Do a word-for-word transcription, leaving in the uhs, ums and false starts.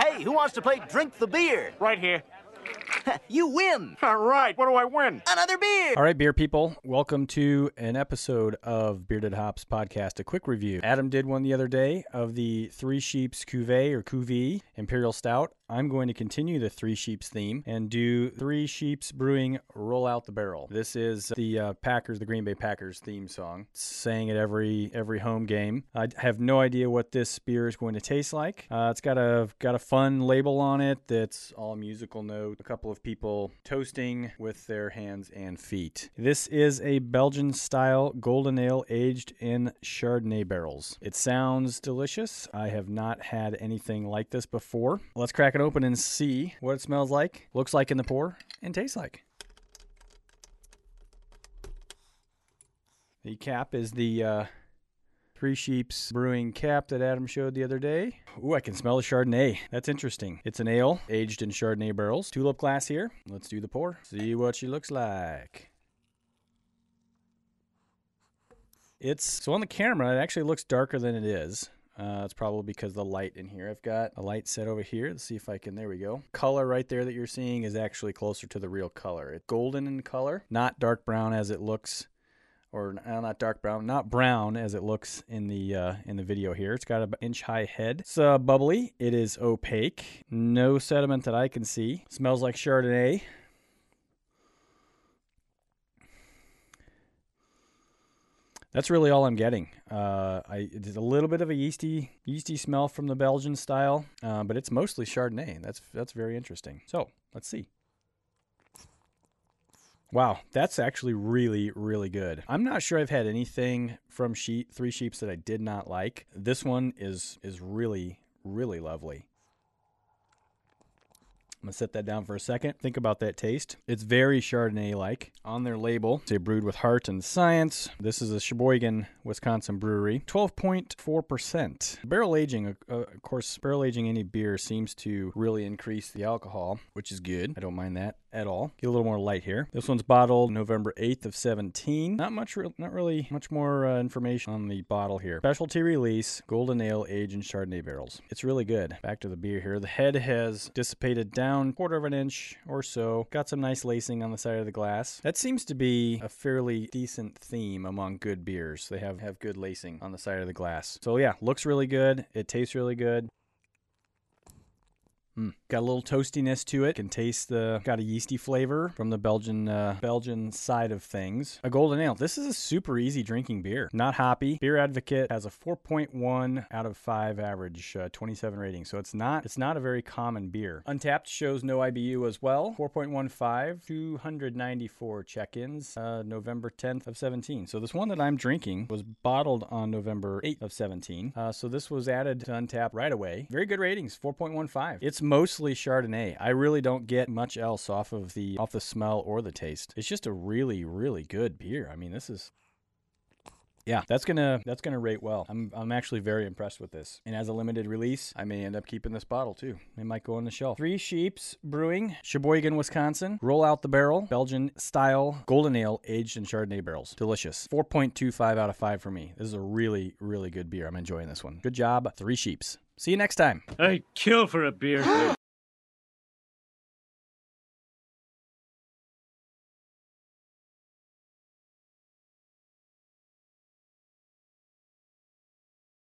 Hey, who wants to play Drink the Beer? Right here. You win. All right. What do I win? Another beer. All right, beer people. Welcome to an episode of Bearded Hops Podcast, a quick review. Adam did one the other day of the Three Sheeps Cuvée or Cuvée Imperial Stout. I'm going to continue the Three Sheeps theme and do Three Sheeps Brewing Roll Out the Barrel. This is the uh, Packers, the Green Bay Packers theme song. Sang at every every home game. I have no idea what this beer is going to taste like. Uh, it's got a got a fun label on it that's all musical notes. A couple of people toasting with their hands and feet. This is a Belgian-style golden ale aged in Chardonnay barrels. It sounds delicious. I have not had anything like this before. Let's crack it open and see what it smells like, looks like in the pour, and tastes like. The cap is the uh, Three Sheeps Brewing cap that Adam showed the other day. Ooh, I can smell the Chardonnay. That's interesting. It's an ale aged in Chardonnay barrels. Tulip glass here. Let's do the pour. See what she looks like. It's so on the camera, it actually looks darker than it is. Uh, it's probably because of the light in here. I've got a light set over here. Let's see if I can, there we go. Color right there that you're seeing is actually closer to the real color. It's golden in color, not dark brown as it looks, or uh, not dark brown, not brown as it looks in the uh, in the video here. It's got an inch high head. It's uh, bubbly. It is opaque. No sediment that I can see. Smells like Chardonnay. That's really all I'm getting. Uh, I, it's a little bit of a yeasty, yeasty smell from the Belgian style, uh, but it's mostly Chardonnay. That's that's very interesting. So let's see. Wow, that's actually really, really good. I'm not sure I've had anything from she- Three Sheeps that I did not like. This one is is really, really lovely. I'm going to set that down for a second. Think about that taste. It's very Chardonnay-like. On their label, they brewed with heart and science. This is a Sheboygan, Wisconsin brewery. twelve point four percent. Barrel aging, uh, of course, barrel aging any beer seems to really increase the alcohol, which is good. I don't mind that at all. Get a little more light here. This one's bottled November eighth of seventeen. Not much, re- not really much more uh, information on the bottle here. Specialty release, golden ale, aged in Chardonnay barrels. It's really good. Back to the beer here. The head has dissipated down quarter of an inch or so. Got some nice lacing on the side of the glass. That seems to be a fairly decent theme among good beers. They have, have good lacing on the side of the glass. So yeah, looks really good. It tastes really good. Mm. Got a little toastiness to it. Can taste the, got a yeasty flavor from the Belgian uh, Belgian side of things. A golden ale. This is a super easy drinking beer. Not hoppy. Beer Advocate has a four point one out of five average, uh, twenty-seven rating. So it's not it's not a very common beer. Untapped shows no I B U as well. four point one five, two hundred ninety-four check-ins, uh, November tenth of seventeen. So this one that I'm drinking was bottled on November eighth of seventeen. Uh, so this was added to Untapped right away. Very good ratings, four point one five. It's mostly Chardonnay. I really don't get much else off of the off the smell or the taste. It's just a really, really good beer. I mean, this is, yeah, that's gonna that's gonna rate well. I'm I'm actually very impressed with this. And as a limited release, I may end up keeping this bottle too. It might go on the shelf. Three Sheeps Brewing, Sheboygan, Wisconsin. Roll Out the Barrel, Belgian style golden ale aged in Chardonnay barrels. Delicious. four point two five out of five for me. This is a really, really good beer. I'm enjoying this one. Good job, Three Sheeps. See you next time. I'd kill for a beer.